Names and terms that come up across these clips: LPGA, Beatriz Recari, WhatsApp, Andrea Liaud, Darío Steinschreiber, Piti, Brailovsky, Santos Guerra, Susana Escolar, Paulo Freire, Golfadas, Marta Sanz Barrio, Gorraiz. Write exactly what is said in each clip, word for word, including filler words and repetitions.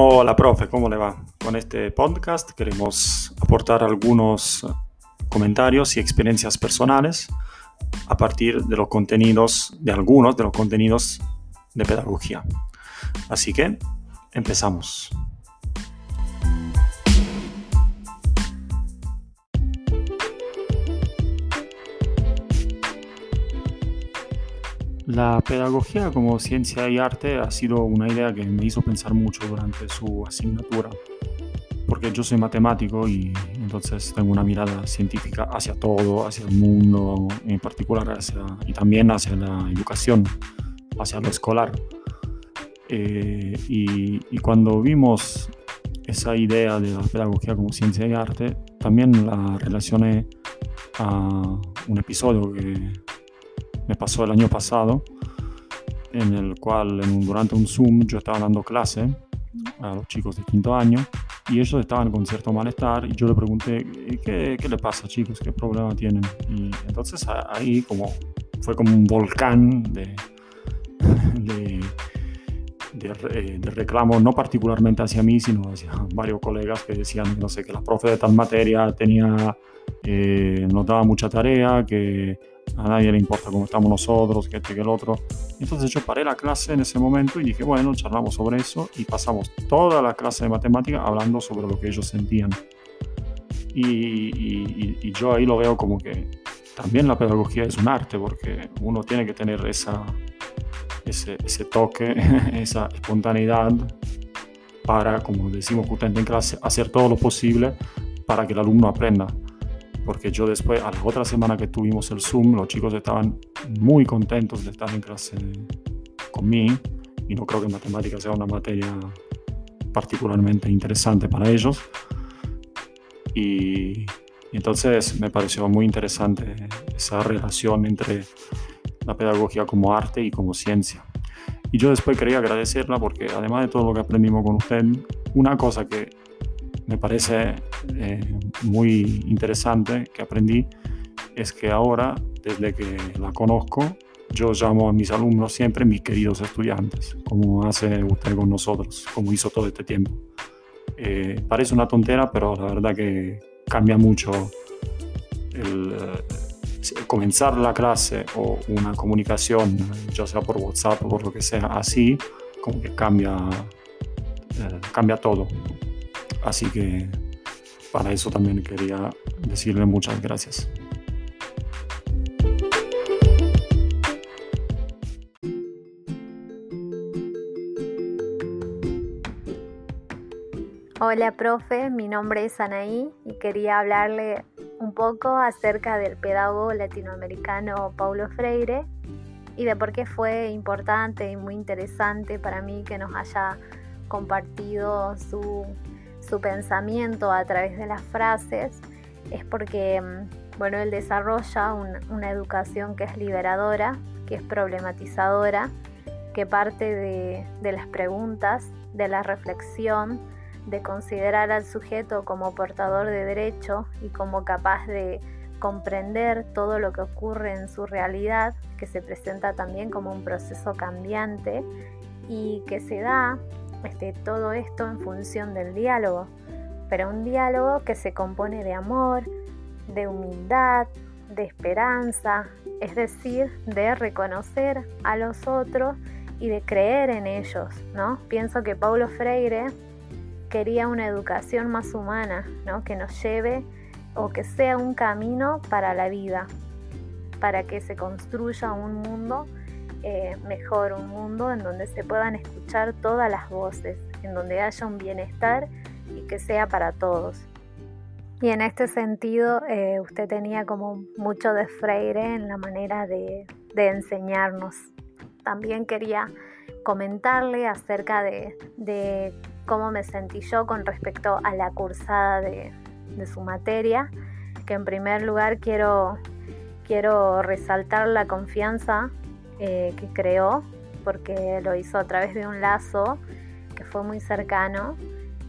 Hola, profe, ¿cómo le va? Con este podcast queremos aportar algunos comentarios y experiencias personales a partir de los contenidos, de algunos de los contenidos de pedagogía. Así que empezamos. La pedagogía como ciencia y arte ha sido una idea que me hizo pensar mucho durante su asignatura, porque yo soy matemático y entonces tengo una mirada científica hacia todo, hacia el mundo, en particular hacia, y también hacia la educación, hacia lo escolar. Eh, y, y cuando vimos esa idea de la pedagogía como ciencia y arte, también la relacioné a un episodio que me pasó el año pasado, en el cual en, durante un Zoom yo estaba dando clase a los chicos de quinto año y ellos estaban con cierto malestar y yo le pregunté ¿qué, qué le pasa, chicos? ¿Qué problema tienen? Y entonces ahí como, fue como un volcán de, de, de, de reclamo, no particularmente hacia mí, sino hacia varios colegas que decían, no sé, que la profe de tal materia tenía, eh, nos daba mucha tarea, que a nadie le importa cómo estamos nosotros, que este, que el otro. Entonces yo paré la clase en ese momento y dije, bueno, charlamos sobre eso, y pasamos toda la clase de matemática hablando sobre lo que ellos sentían. Y, y, y yo ahí lo veo como que también la pedagogía es un arte, porque uno tiene que tener esa, ese, ese toque, esa espontaneidad para, como decimos justamente en clase, hacer todo lo posible para que el alumno aprenda. Porque yo después, a la otra semana que tuvimos el Zoom, los chicos estaban muy contentos de estar en clase conmigo, y no creo que matemática sea una materia particularmente interesante para ellos. Y, y entonces me pareció muy interesante esa relación entre la pedagogía como arte y como ciencia. Y yo después quería agradecerla porque, además de todo lo que aprendimos con usted, una cosa que me parece eh, muy interesante que aprendí es que ahora, desde que la conozco, yo llamo a mis alumnos siempre mis queridos estudiantes, como hace usted con nosotros, como hizo todo este tiempo. Eh, parece una tontera, pero la verdad que cambia mucho el, eh, comenzar la clase o una comunicación, ya sea por WhatsApp o por lo que sea, así, como que cambia, eh, cambia todo. Así que para eso también quería decirle muchas gracias. Hola, profe, mi nombre es Anaí y quería hablarle un poco acerca del pedagogo latinoamericano Paulo Freire y de por qué fue importante y muy interesante para mí que nos haya compartido su... su pensamiento a través de las frases. Es porque, bueno, él desarrolla un, una educación que es liberadora, que es problematizadora, que parte de, de las preguntas, de la reflexión, de considerar al sujeto como portador de derecho y como capaz de comprender todo lo que ocurre en su realidad, que se presenta también como un proceso cambiante y que se da Este, todo esto en función del diálogo, pero un diálogo que se compone de amor, de humildad, de esperanza, es decir, de reconocer a los otros y de creer en ellos, ¿no? Pienso que Paulo Freire quería una educación más humana, ¿no? Que nos lleve o que sea un camino para la vida, para que se construya un mundo Eh, mejor, un mundo en donde se puedan escuchar todas las voces, en donde haya un bienestar y que sea para todos. Y en este sentido, eh, usted tenía como mucho de Freire en la manera de, de enseñarnos. También quería comentarle acerca de, de cómo me sentí yo con respecto a la cursada de, de su materia, que en primer lugar quiero, quiero resaltar la confianza Eh, que creó, porque lo hizo a través de un lazo que fue muy cercano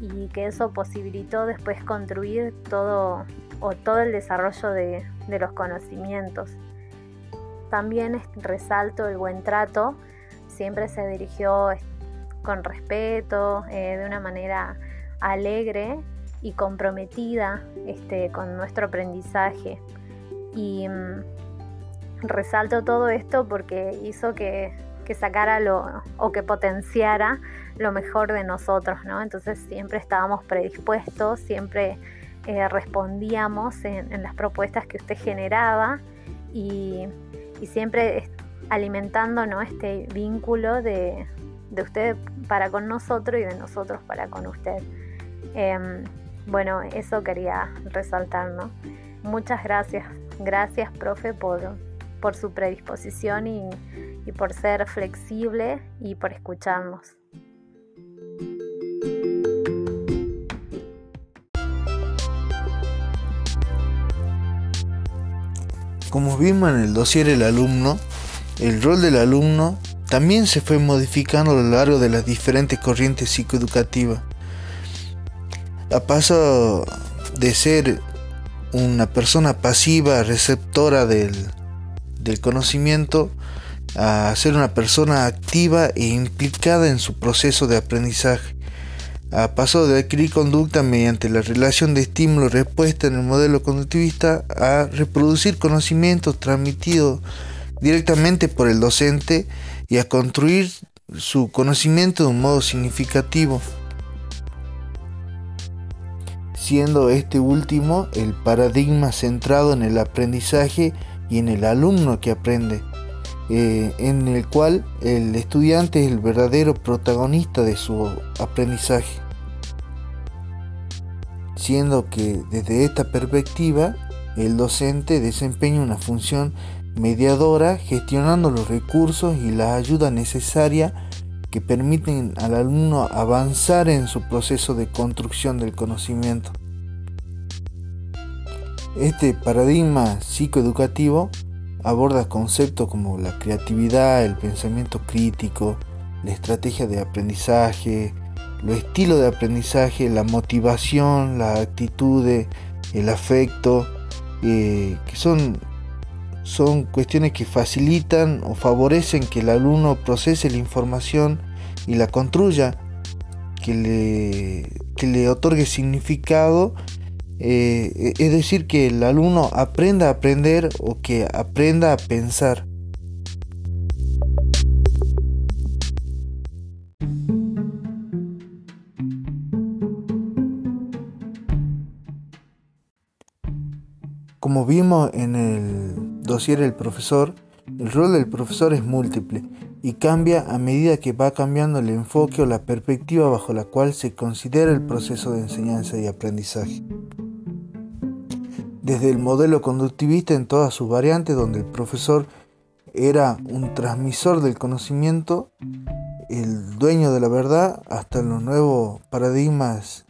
y que eso posibilitó después construir todo o todo el desarrollo de, de los conocimientos. También resalto el buen trato, siempre se dirigió con respeto, eh, de una manera alegre y comprometida este, con nuestro aprendizaje. Y mm, resalto todo esto porque hizo que, que sacara lo, o que potenciara lo mejor de nosotros, ¿no? Entonces siempre estábamos predispuestos, siempre eh, respondíamos en, en las propuestas que usted generaba y, y siempre est- alimentando, ¿no?, este vínculo de, de usted para con nosotros y de nosotros para con usted. Eh, bueno, eso quería resaltar, ¿no? Muchas gracias, gracias profe por, por su predisposición y, y por ser flexible y por escucharnos. Como vimos en el dossier El alumno, el rol del alumno también se fue modificando a lo largo de las diferentes corrientes psicoeducativas. A paso de ser una persona pasiva, receptora del, del conocimiento, a ser una persona activa e implicada en su proceso de aprendizaje. A paso de adquirir conducta mediante la relación de estímulo-respuesta en el modelo conductivista a reproducir conocimientos transmitidos directamente por el docente y a construir su conocimiento de un modo significativo, siendo este último el paradigma centrado en el aprendizaje y en el alumno que aprende, eh, en el cual el estudiante es el verdadero protagonista de su aprendizaje, siendo que desde esta perspectiva el docente desempeña una función mediadora, gestionando los recursos y las ayudas necesarias que permiten al alumno avanzar en su proceso de construcción del conocimiento. Este paradigma psicoeducativo aborda conceptos como la creatividad, el pensamiento crítico, la estrategia de aprendizaje, los estilos de aprendizaje, la motivación, las actitudes, el afecto, eh, que son Son cuestiones que facilitan o favorecen que el alumno procese la información y la construya, que le, que le otorgue significado, eh, es decir, que el alumno aprenda a aprender o que aprenda a pensar. Como vimos en el dossier El profesor, el rol del profesor es múltiple y cambia a medida que va cambiando el enfoque o la perspectiva bajo la cual se considera el proceso de enseñanza y aprendizaje. Desde el modelo conductivista en todas sus variantes, donde el profesor era un transmisor del conocimiento, el dueño de la verdad, hasta los nuevos paradigmas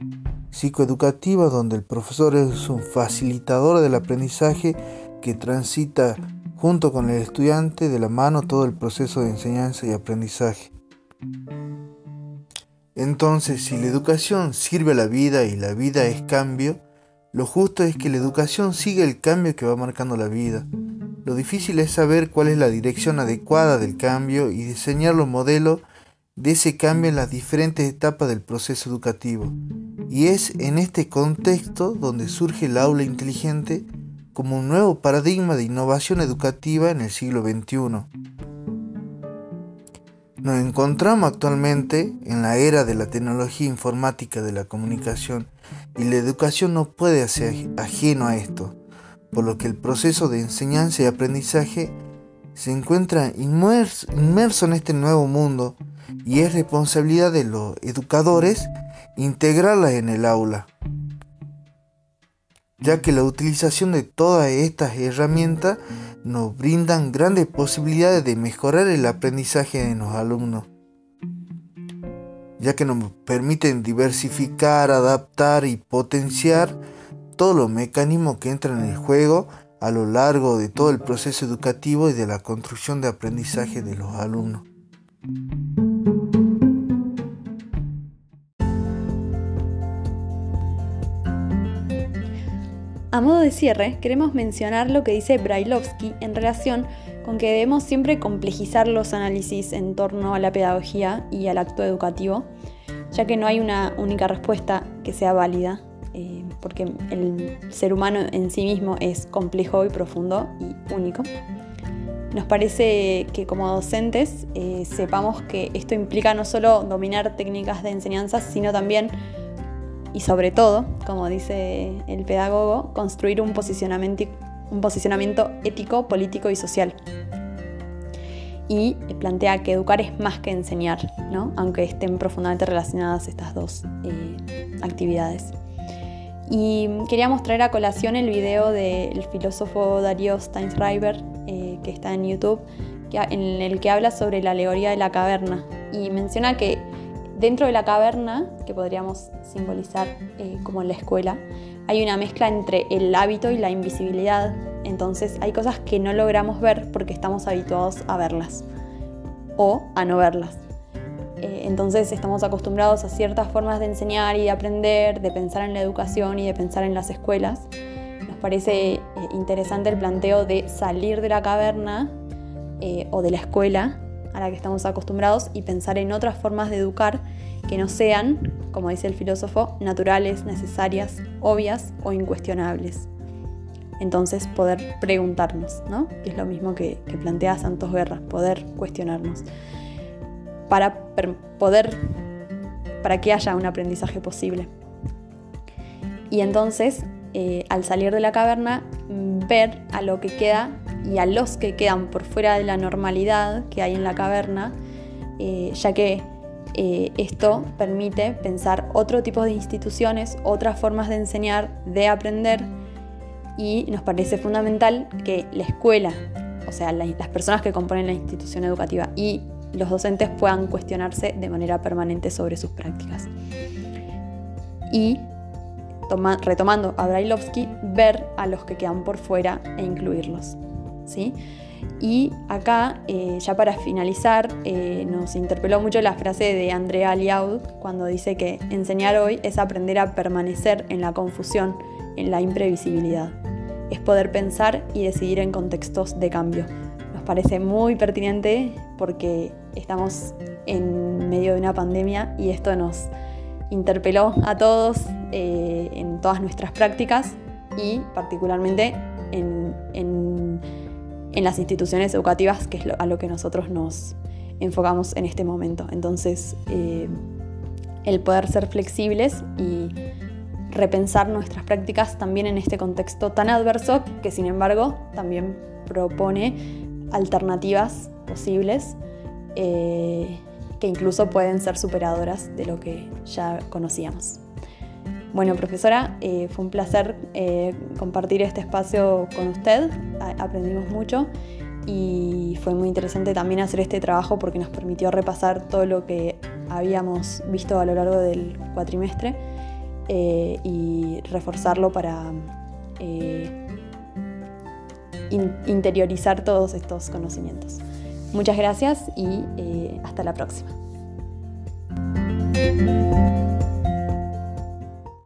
psicoeducativos, donde el profesor es un facilitador del aprendizaje que transita junto con el estudiante de la mano todo el proceso de enseñanza y aprendizaje. Entonces, si la educación sirve a la vida y la vida es cambio, lo justo es que la educación siga el cambio que va marcando la vida. Lo difícil es saber cuál es la dirección adecuada del cambio y diseñar los modelos de ese cambio en las diferentes etapas del proceso educativo. Y es en este contexto donde surge el aula inteligente como un nuevo paradigma de innovación educativa en el siglo veintiuno. Nos encontramos actualmente en la era de la tecnología informática de la comunicación y la educación no puede ser ajeno a esto, por lo que el proceso de enseñanza y aprendizaje se encuentra inmerso, inmerso en este nuevo mundo y es responsabilidad de los educadores integrarlas en el aula, ya que la utilización de todas estas herramientas nos brindan grandes posibilidades de mejorar el aprendizaje de los alumnos, ya que nos permiten diversificar, adaptar y potenciar todos los mecanismos que entran en el juego a lo largo de todo el proceso educativo y de la construcción de aprendizaje de los alumnos. A modo de cierre, queremos mencionar lo que dice Brailovsky en relación con que debemos siempre complejizar los análisis en torno a la pedagogía y al acto educativo, ya que no hay una única respuesta que sea válida, eh, porque el ser humano en sí mismo es complejo y profundo y único. Nos parece que como docentes eh, sepamos que esto implica no solo dominar técnicas de enseñanza, sino también, y sobre todo, como dice el pedagogo, construir un posicionamiento, un posicionamiento ético, político y social. Y plantea que educar es más que enseñar, ¿no? Aunque estén profundamente relacionadas estas dos eh, actividades. Y queríamos traer a colación el video del filósofo Darío Steinschreiber, eh, que está en YouTube, que, en el que habla sobre la alegoría de la caverna, y menciona que dentro de la caverna, que podríamos simbolizar eh, como en la escuela, hay una mezcla entre el hábito y la invisibilidad. Entonces hay cosas que no logramos ver porque estamos habituados a verlas o a no verlas. Eh, entonces estamos acostumbrados a ciertas formas de enseñar y de aprender, de pensar en la educación y de pensar en las escuelas. Nos parece eh, interesante el planteo de salir de la caverna eh, o de la escuela a la que estamos acostumbrados y pensar en otras formas de educar que no sean, como dice el filósofo, naturales, necesarias, obvias o incuestionables. Entonces poder preguntarnos, ¿no? Que es lo mismo que, que plantea Santos Guerra, poder cuestionarnos para per, poder para que haya un aprendizaje posible. Y entonces, eh, al salir de la caverna, ver a lo que queda y a los que quedan por fuera de la normalidad que hay en la caverna, eh, ya que eh, esto permite pensar otro tipo de instituciones, otras formas de enseñar, de aprender, y nos parece fundamental que la escuela, o sea, la, las personas que componen la institución educativa y los docentes puedan cuestionarse de manera permanente sobre sus prácticas. Y toma, retomando a Brailovsky, ver a los que quedan por fuera e incluirlos, ¿sí? Y acá, eh, ya para finalizar, eh, nos interpeló mucho la frase de Andrea Liaud cuando dice que enseñar hoy es aprender a permanecer en la confusión, en la imprevisibilidad. Es poder pensar y decidir en contextos de cambio. Nos parece muy pertinente porque estamos en medio de una pandemia y esto nos interpeló a todos eh, en todas nuestras prácticas y particularmente en, en en las instituciones educativas, que es lo, a lo que nosotros nos enfocamos en este momento. Entonces, eh, el poder ser flexibles y repensar nuestras prácticas también en este contexto tan adverso, que sin embargo también propone alternativas posibles eh, que incluso pueden ser superadoras de lo que ya conocíamos. Bueno, profesora, eh, fue un placer eh, compartir este espacio con usted. A- aprendimos mucho y fue muy interesante también hacer este trabajo porque nos permitió repasar todo lo que habíamos visto a lo largo del cuatrimestre eh, y reforzarlo para eh, in- interiorizar todos estos conocimientos. Muchas gracias y eh, hasta la próxima.